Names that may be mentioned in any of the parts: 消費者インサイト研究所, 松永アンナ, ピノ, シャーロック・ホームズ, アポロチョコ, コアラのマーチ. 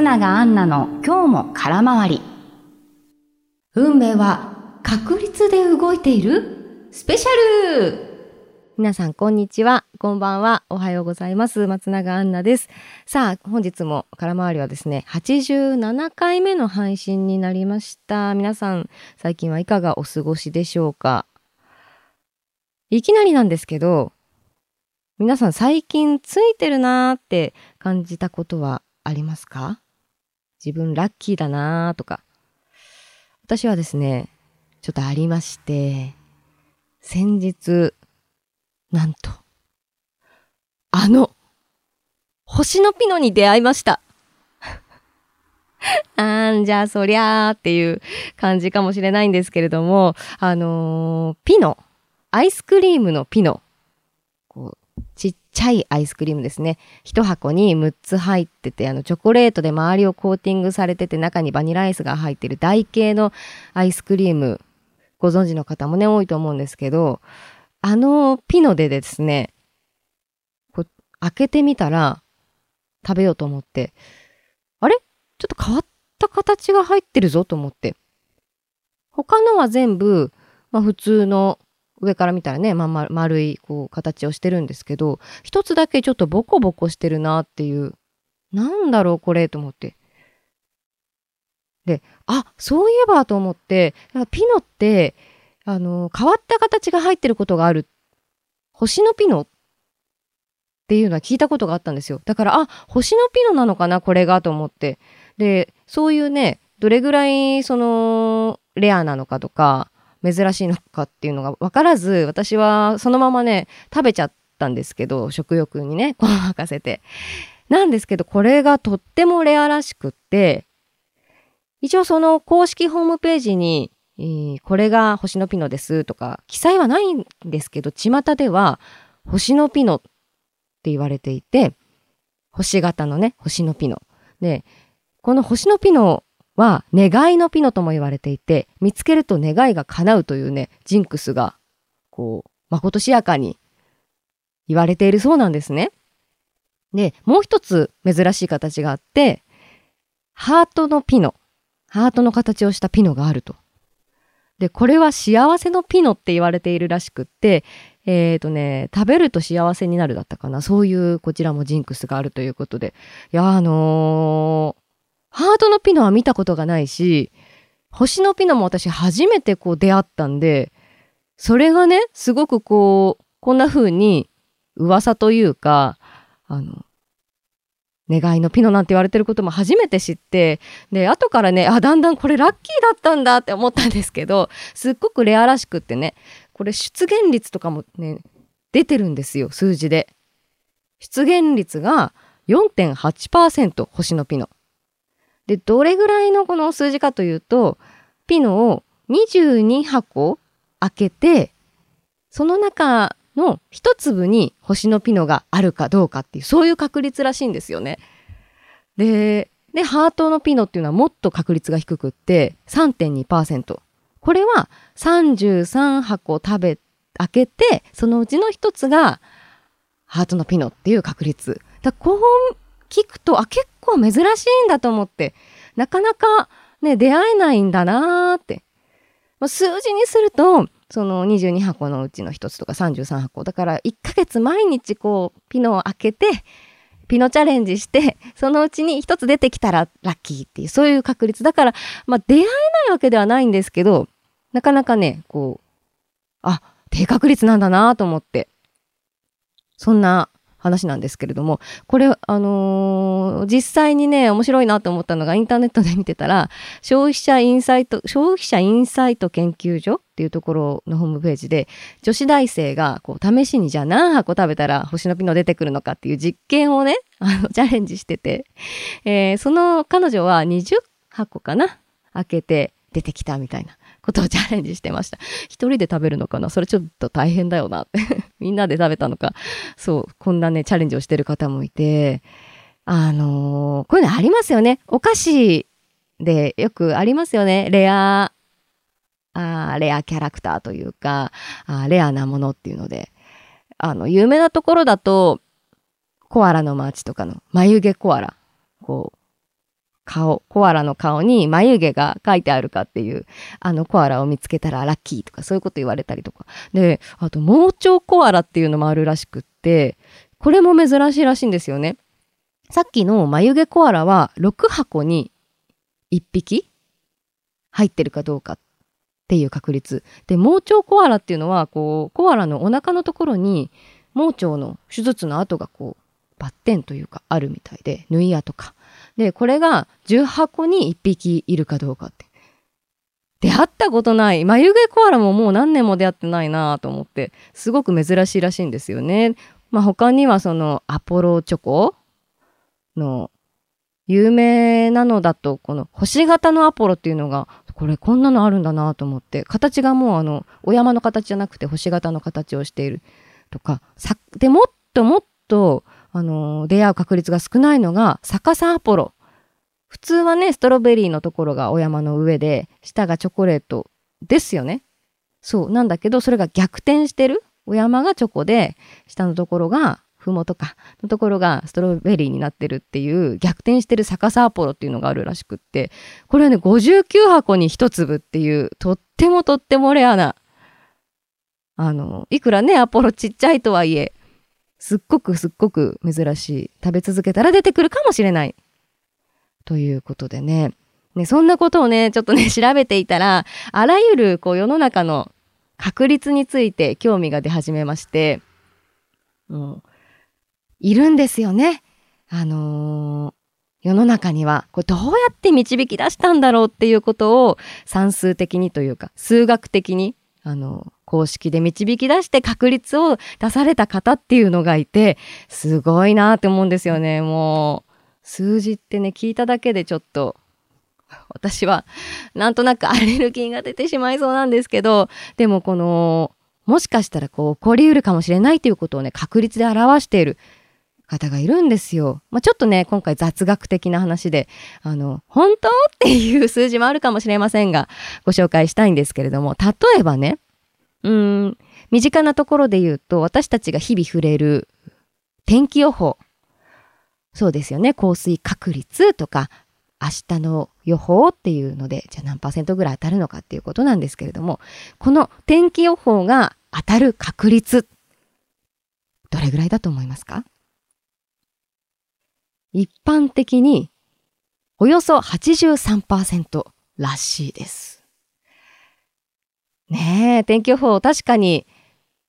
松永アンナの今日も空回り。運命は確率で動いているスペシャル。皆さんこんにちは、こんばんは、おはようございます。松永アンナです。さあ、本日も空回りはですね、87回目の配信になりました。皆さん最近はいかがお過ごしでしょうか。いきなりなんですけど、皆さん最近ついてるなーって感じたことはありますか？自分ラッキーだなーとか。私はですね、ちょっとありまして、先日なんとあの星のピノに出会いましたじゃあそりゃーっていう感じかもしれないんですけれども、ピノ、アイスクリームのピノ、こうちっちゃいアイスクリームですね。一箱に6つ入ってて、チョコレートで周りをコーティングされてて、中にバニラアイスが入ってる台形のアイスクリーム、ご存知の方もね、多いと思うんですけど、あのピノでですね、こう開けてみたら、食べようと思って、あれ？ちょっと変わった形が入ってるぞと思って。他のは全部、まあ普通の、上から見たらね、まあ、丸いこう形をしてるんですけど、一つだけちょっとボコボコしてるなっていう、なんだろうこれと思って。で、あ、そういえばと思って、ピノって、変わった形が入ってることがある。星のピノっていうのは聞いたことがあったんですよ。だから、あ、星のピノなのかなこれがと思って。で、そういうね、どれぐらいそのレアなのかとか、珍しいのかっていうのが分からず、私はそのままね、食べちゃったんですけど、食欲にね、ごまかせて。なんですけど、これがとってもレアらしくって、一応その公式ホームページに、これが星のピノですとか、記載はないんですけど、巷では星のピノって言われていて、星型のね、星のピノ。で、この星のピノは願いのピノとも言われていて、見つけると願いが叶うというね、ジンクスが、こう、まことしやかに言われているそうなんですね。で、もう一つ珍しい形があって、ハートのピノ。ハートの形をしたピノがあると。で、これは幸せのピノって言われているらしくって、食べると幸せになるだったかな。そういう、こちらもジンクスがあるということで。いや、ハートのピノは見たことがないし、星のピノも私初めてこう出会ったんで、それがね、すごくこう、こんな風に噂というか、願いのピノなんて言われてることも初めて知って、で、後からね、あ、だんだんこれラッキーだったんだって思ったんですけど、すっごくレアらしくってね、これ出現率とかもね、出てるんですよ、数字で。出現率が 4.8%、星のピノ。で、どれぐらいのこの数字かというと、ピノを22箱開けて、その中、の一粒に星のピノがあるかどうかっていう、そういう確率らしいんですよね。で、ハートのピノっていうのはもっと確率が低くって 3.2%。これは33箱開けて、そのうちの一つがハートのピノっていう確率。だからこう聞くと、あ、結構珍しいんだと思って、なかなかね、出会えないんだなーって。まあ、数字にすると、その22箱のうちの1つとか33箱。だから1ヶ月毎日こうピノを開けて、ピノチャレンジして、そのうちに1つ出てきたらラッキーっていう、そういう確率。だから、まあ出会えないわけではないんですけど、なかなかね、こう、あ、低確率なんだなと思って。そんな話なんですけれども、これ、実際にね、面白いなと思ったのが、インターネットで見てたら、消費者インサイト研究所っていうところのホームページで、女子大生が、こう、試しにじゃあ何箱食べたら星のピノ出てくるのかっていう実験をね、チャレンジしてて、その彼女は20箱かな？開けて出てきたみたいなことをチャレンジしてました。一人で食べるのかな？それちょっと大変だよなって。みんなで食べたのか。そう、こんなね、チャレンジをしてる方もいて、こういうのありますよね。お菓子でよくありますよね。レアキャラクターというか、レアなものっていうので。有名なところだと、コアラのマーチとかの、眉毛コアラ。こう、顔、コアラの顔に眉毛が描いてあるかっていう、コアラを見つけたらラッキーとかそういうこと言われたりとか。で、あと、盲腸コアラっていうのもあるらしくって、これも珍しいらしいんですよね。さっきの眉毛コアラは6箱に1匹入ってるかどうかっていう確率。で、盲腸コアラっていうのは、こう、コアラのお腹のところに盲腸の手術の跡がこう、バッテンというかあるみたいで、縫い矢とか。で、これが10箱に1匹いるかどうかって。出会ったことない。眉毛コアラももう何年も出会ってないなと思って、すごく珍しいらしいんですよね。まあ他にはそのアポロチョコの有名なのだと、この星型のアポロっていうのが、これこんなのあるんだなと思って、形がもうお山の形じゃなくて星型の形をしているとか、で、もっともっと、出会う確率が少ないのが逆さアポロ。普通はね、ストロベリーのところがお山の上で、下がチョコレートですよね。そう。なんだけど、それが逆転してる。お山がチョコで、下のところが、麓か、のところがストロベリーになってるっていう、逆転してる逆さアポロっていうのがあるらしくって、これはね、59箱に1粒っていう、とってもレアな、いくらね、アポロちっちゃいとはいえ、すっごく珍しい。食べ続けたら出てくるかもしれない。ということでね。そんなことをね、ちょっとね、調べていたら、あらゆるこう世の中の確率について興味が出始めまして、いるんですよね。世の中には、これどうやって導き出したんだろうっていうことを算数的にというか、数学的に、公式で導き出して確率を出された方っていうのがいて、すごいなって思うんですよね。もう、数字ってね、聞いただけでちょっと、私はなんとなくアレルギーが出てしまいそうなんですけど、でももしかしたら起こりうるかもしれないということをね、確率で表している方がいるんですよ。まあ、ちょっとね、今回雑学的な話で、本当っていう数字もあるかもしれませんが、ご紹介したいんですけれども、例えばね、身近なところで言うと、私たちが日々触れる天気予報。そうですよね。降水確率とか、明日の予報っていうので、じゃあ何%ぐらい当たるのかっていうことなんですけれども、この天気予報が当たる確率、どれぐらいだと思いますか？一般的に、およそ 83% らしいです。ねえ、天気予報確かに、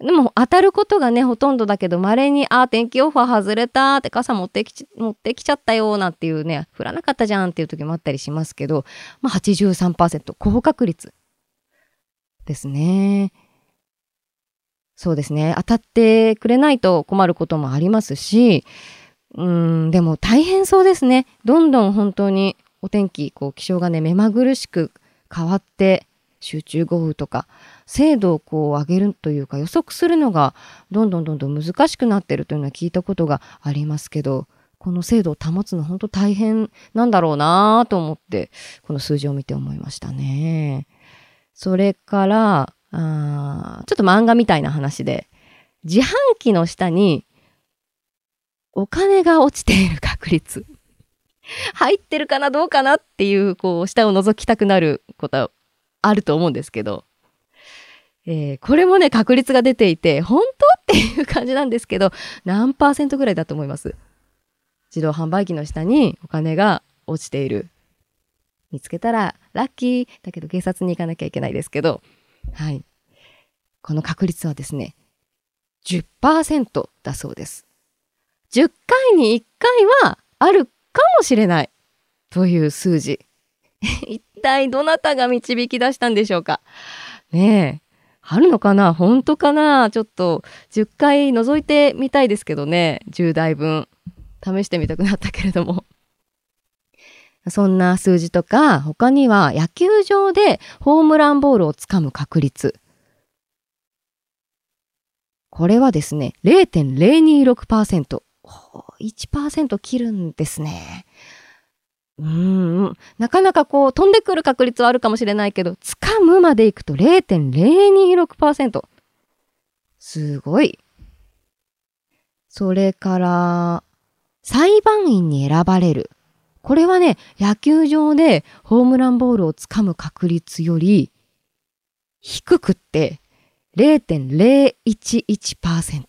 でも当たることがね、ほとんどだけど、稀に、天気予報外れたって傘持ってきちゃったよなんていうね、降らなかったじゃんっていう時もあったりしますけど、まあ 83%、高確率ですね。そうですね。当たってくれないと困ることもありますし、でも大変そうですね。どんどん本当にお天気、気象がね、目まぐるしく変わって、集中豪雨とか精度を上げるというか予測するのがどんどん難しくなってるというのは聞いたことがありますけど、この精度を保つの本当大変なんだろうなと思って、この数字を見て思いましたね。それからちょっと漫画みたいな話で、自販機の下にお金が落ちている確率入ってるかなどうかなっていう下を覗きたくなることをあると思うんですけど、これもね、確率が出ていて、本当っていう感じなんですけど、何%ぐらいだと思います？自動販売機の下にお金が落ちている。見つけたらラッキーだけど警察に行かなきゃいけないですけど、はい。この確率はですね、10% だそうです。10回に1回はあるかもしれないという数字。一体どなたが導き出したんでしょうかねえ。あるのかな、本当かな。ちょっと10回覗いてみたいですけどね。10台分試してみたくなったけれども。そんな数字とか、他には野球場でホームランボールをつかむ確率。これはですね、0.026%。1% 切るんですね。なかなか飛んでくる確率はあるかもしれないけど、掴むまでいくと 0.026%。すごい。それから、裁判員に選ばれるこれはね、野球場でホームランボールをつかむ確率より低くって 0.011%。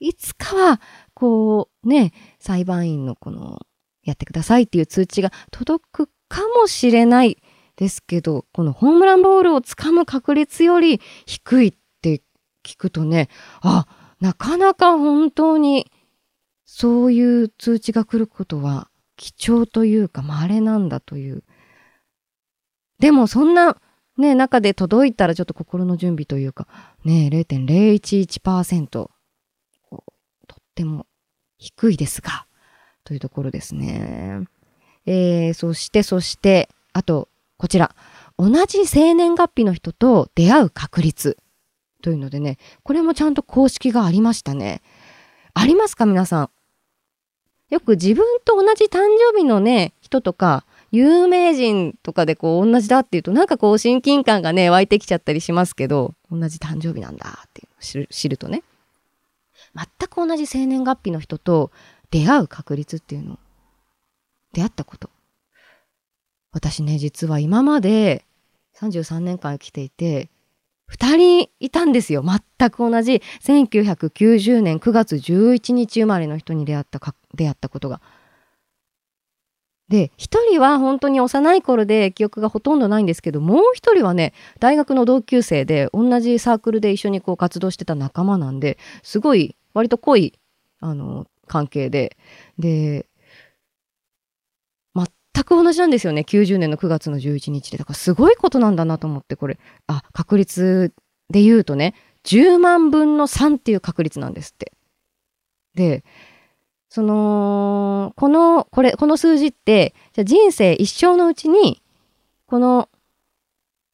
いつかはこうね、裁判員のこのやってくださいっていう通知が届くかもしれないですけど、このホームランボールをつかむ確率より低いって聞くとね、あ、なかなか本当にそういう通知が来ることは貴重というか稀なんだという。でもそんなね、中で届いたらちょっと心の準備というか、ね、0.011%。とっても低いですが、というところですね。そして、あと、こちら。同じ生年月日の人と出会う確率。というのでね、これもちゃんと公式がありましたね。ありますか、皆さん。よく自分と同じ誕生日のね、人とか、有名人とかでこう同じだっていうと、なんかこう親近感がね、湧いてきちゃったりしますけど、同じ誕生日なんだっていうのを知るとね。全く同じ生年月日の人と出会う確率っていうのを、出会ったこと。私ね、実は今まで33年間生きていて、2人いたんですよ。全く同じ1990年9月11日生まれの人に出会ったことが。で、一人は本当に幼い頃で記憶がほとんどないんですけど、もう一人はね、大学の同級生で、同じサークルで一緒にこう活動してた仲間なんで、すごい、割と濃い、関係で、で、全く同じなんですよね、90年の9月の11日で。だからすごいことなんだなと思って、これ、あ、確率で言うとね、10万分の3っていう確率なんですって。で、この数字って、じゃ人生一生のうちに、この、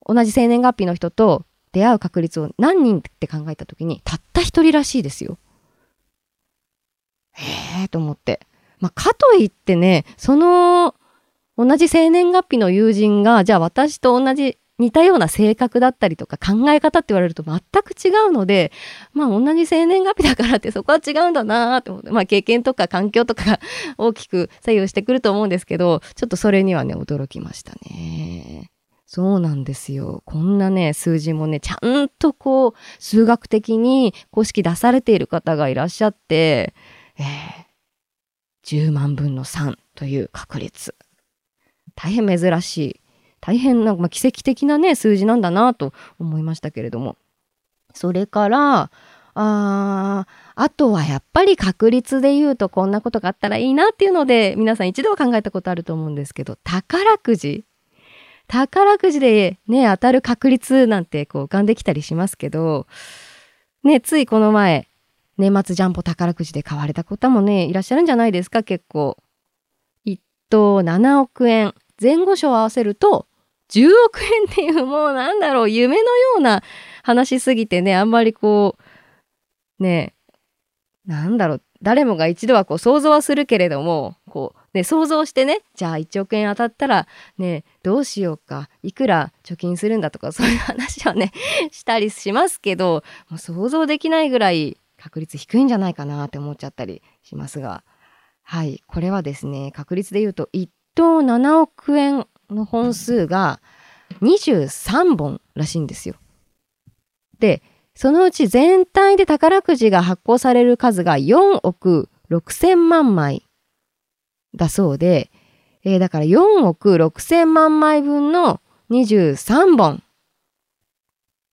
同じ生年月日の人と出会う確率を何人って考えたときに、たった一人らしいですよ。へえ、と思って。まあ、かといってね、その、同じ生年月日の友人が、じゃあ私と同じ、似たような性格だったりとか考え方って言われると全く違うので、まあ同じ生年月日だからってそこは違うんだなぁと思って、まあ経験とか環境とかが大きく左右してくると思うんですけど、ちょっとそれにはね、驚きましたね。そうなんですよ。こんなね、数字もね、ちゃんとこう、数学的に公式出されている方がいらっしゃって、10万分の3という確率。大変珍しい。大変な、まあ、奇跡的なね、数字なんだなと思いましたけれども。それから、あとはやっぱり確率で言うとこんなことがあったらいいなっていうので、皆さん一度は考えたことあると思うんですけど、宝くじでね、当たる確率なんてこう浮かんできたりしますけど、ね、ついこの前、年末ジャンボ宝くじで買われた方もね、いらっしゃるんじゃないですか、結構。1等7億円。前後賞を合わせると、10億円っていう、もうなんだろう、夢のような話すぎてね、あんまりこう、ね、なんだろう、誰もが一度はこう想像はするけれども、こう、ね、想像してね、じゃあ1億円当たったら、ね、どうしようか、いくら貯金するんだとか、そういう話はね、したりしますけど、もう想像できないぐらい確率低いんじゃないかなって思っちゃったりしますが、はい、これはですね、確率で言うと、1等7億円の本数が23本らしいんですよ。で、そのうち全体で宝くじが発行される数が4億6000万枚だそうで、だから4億6000万枚分の23本。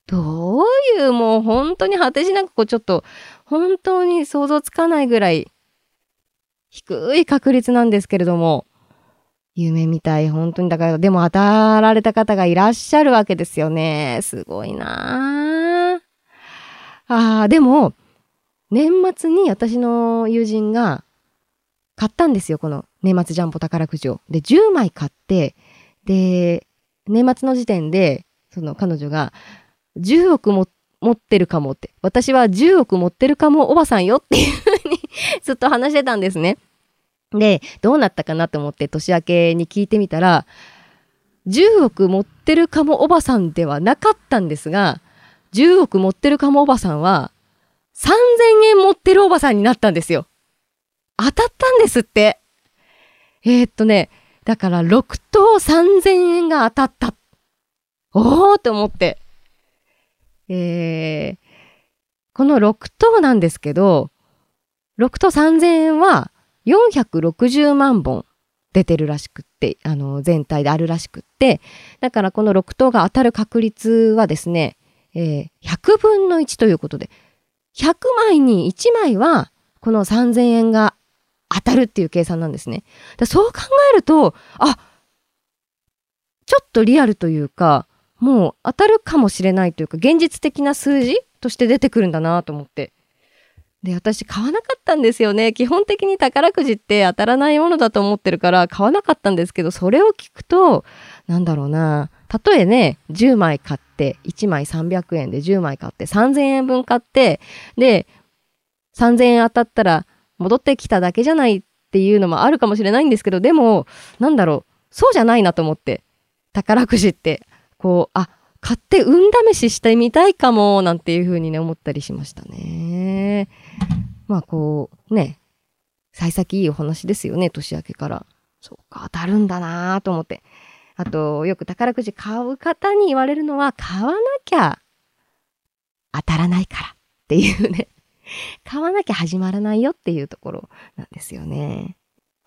どういう、もう本当に果てしなくこうちょっと本当に想像つかないぐらい低い確率なんですけれども、夢みたい、本当に。だから、でも当たられた方がいらっしゃるわけですよね。すごいなあ。でも、年末に私の友人が買ったんですよ。この年末ジャンボ宝くじを。で、10枚買って、で、年末の時点で、その彼女が、10億も持ってるかもって、私は10億持ってるかもおばさんよっていうふうにずっと話してたんですね。で、どうなったかなと思って年明けに聞いてみたら、10億持ってるかもおばさんではなかったんですが、10億持ってるかもおばさんは、3000円持ってるおばさんになったんですよ。当たったんですって。だから6等3000円が当たった。おーって思って。この6等なんですけど、6等3000円は460万本出てるらしくって、全体であるらしくって、だからこの6等が当たる確率はですね、100分の1ということで、100枚に1枚はこの3000円が当たるっていう計算なんですね。そう考えると、あ、ちょっとリアルというか、もう当たるかもしれないというか、現実的な数字として出てくるんだなと思って。で、私買わなかったんですよね。基本的に宝くじって当たらないものだと思ってるから買わなかったんですけど、それを聞くと、なんだろうな。たとえね、10枚買って、1枚300円で10枚買って、3000円分買って、で、3000円当たったら戻ってきただけじゃないっていうのもあるかもしれないんですけど、でも、なんだろう、そうじゃないなと思って、宝くじって、こう、あ、買って運試ししてみたいかも、なんていうふうにね、思ったりしましたね。まあこう、ね、幸先いいお話ですよね、年明けから。そうか、当たるんだなぁと思って。あと、よく宝くじ買う方に言われるのは、買わなきゃ当たらないからっていうね。買わなきゃ始まらないよっていうところなんですよね。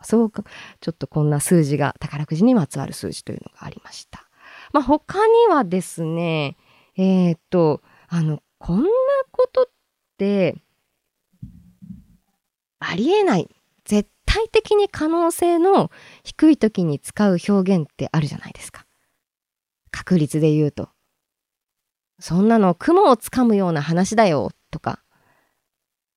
そうか、ちょっとこんな数字が、宝くじにまつわる数字というのがありました。まあ、他にはですね、こんなことって、ありえない、絶対的に可能性の低い時に使う表現ってあるじゃないですか。確率で言うと。そんなの雲をつかむような話だよ、とか。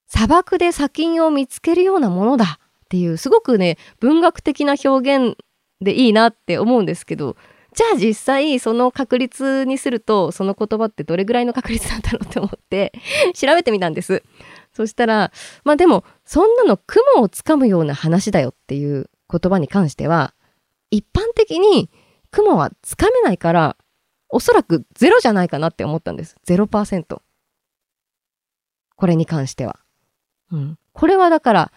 砂漠で砂金を見つけるようなものだっていう、すごくね、文学的な表現でいいなって思うんですけど、じゃあ実際その確率にするとその言葉ってどれぐらいの確率なんだろうって思って調べてみたんです。そしたら、まあでもそんなの雲をつかむような話だよっていう言葉に関しては、一般的に雲はつかめないからおそらくゼロじゃないかなって思ったんです。0%。これに関しては。うん。これはだから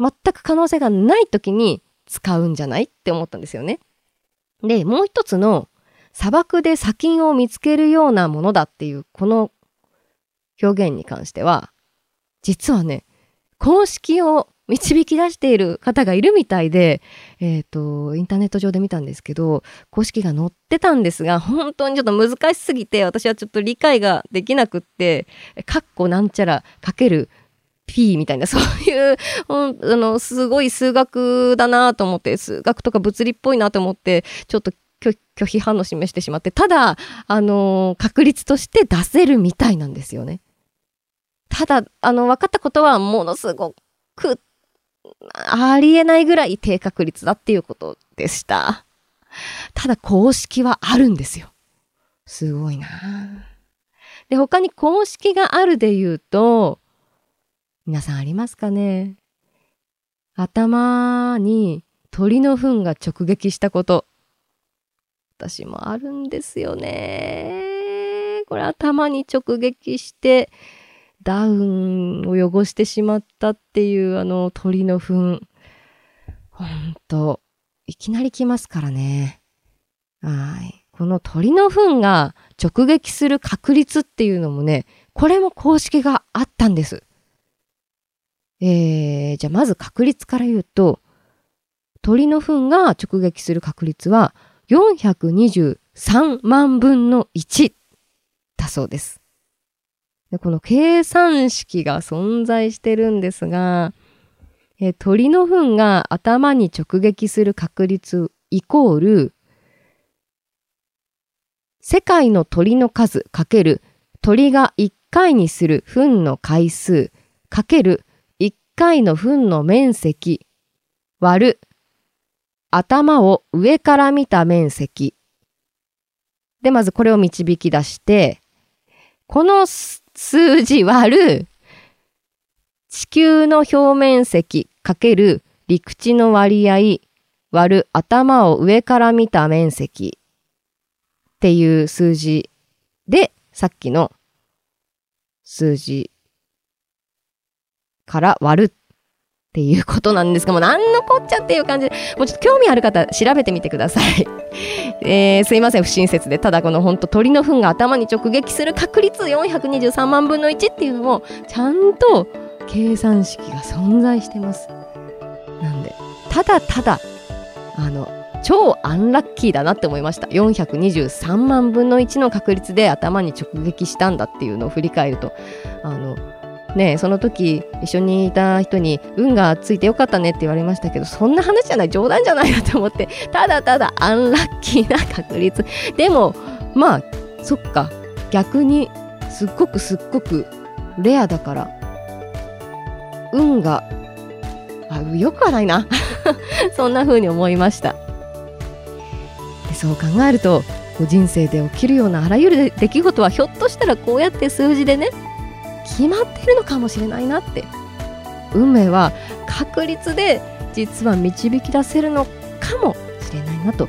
全く可能性がない時に使うんじゃないって思ったんですよね。で、もう一つの砂漠で砂金を見つけるようなものだっていうこの表現に関しては、実はね、公式を導き出している方がいるみたいで、インターネット上で見たんですけど、公式が載ってたんですが、本当にちょっと難しすぎて、私はちょっと理解ができなくって、かっこなんちゃらかけるP みたいな、そういうすごい数学だなと思って、数学とか物理っぽいなと思ってちょっと拒否反応示してしまって、ただ確率として出せるみたいなんですよね。ただ分かったことはものすごくありえないぐらい低確率だっていうことでした。ただ公式はあるんですよ。すごいな。で、他に公式があるで言うと、皆さんありますかね。頭に鳥の糞が直撃したこと。私もあるんですよね。これ頭に直撃してダウンを汚してしまったっていう鳥の糞。ほんと、いきなり来ますからね。はい。この鳥の糞が直撃する確率っていうのもね、これも公式があったんです。じゃあまず確率から言うと、鳥の糞が直撃する確率は423万分の1だそうです。で、この計算式が存在してるんですが、鳥の糞が頭に直撃する確率イコール、世界の鳥の数かける鳥が1回にする糞の回数かける1回の糞の面積割る頭を上から見た面積で、まずこれを導き出して、この数字割る地球の表面積かける陸地の割合割る頭を上から見た面積っていう数字で、さっきの数字から割るっていうことなんですが、もうなんのこっちゃっていう感じで、もうちょっと興味ある方調べてみてください。すいません、不親切で。ただこの本当鳥の糞が頭に直撃する確率423万分の1っていうのもちゃんと計算式が存在してます。なんでただただ超アンラッキーだなって思いました。423万分の1の確率で頭に直撃したんだっていうのを振り返ると、その時一緒にいた人に運がついてよかったねって言われましたけど、そんな話じゃない、冗談じゃないなと思って、ただただアンラッキーな確率でも、まあそっか、逆にすっごくレアだから、運がよくはないなそんな風に思いました。でそう考えると、人生で起きるようなあらゆる出来事は、ひょっとしたらこうやって数字でね決まってるのかもしれないなって、運命は確率で実は導き出せるのかもしれないなと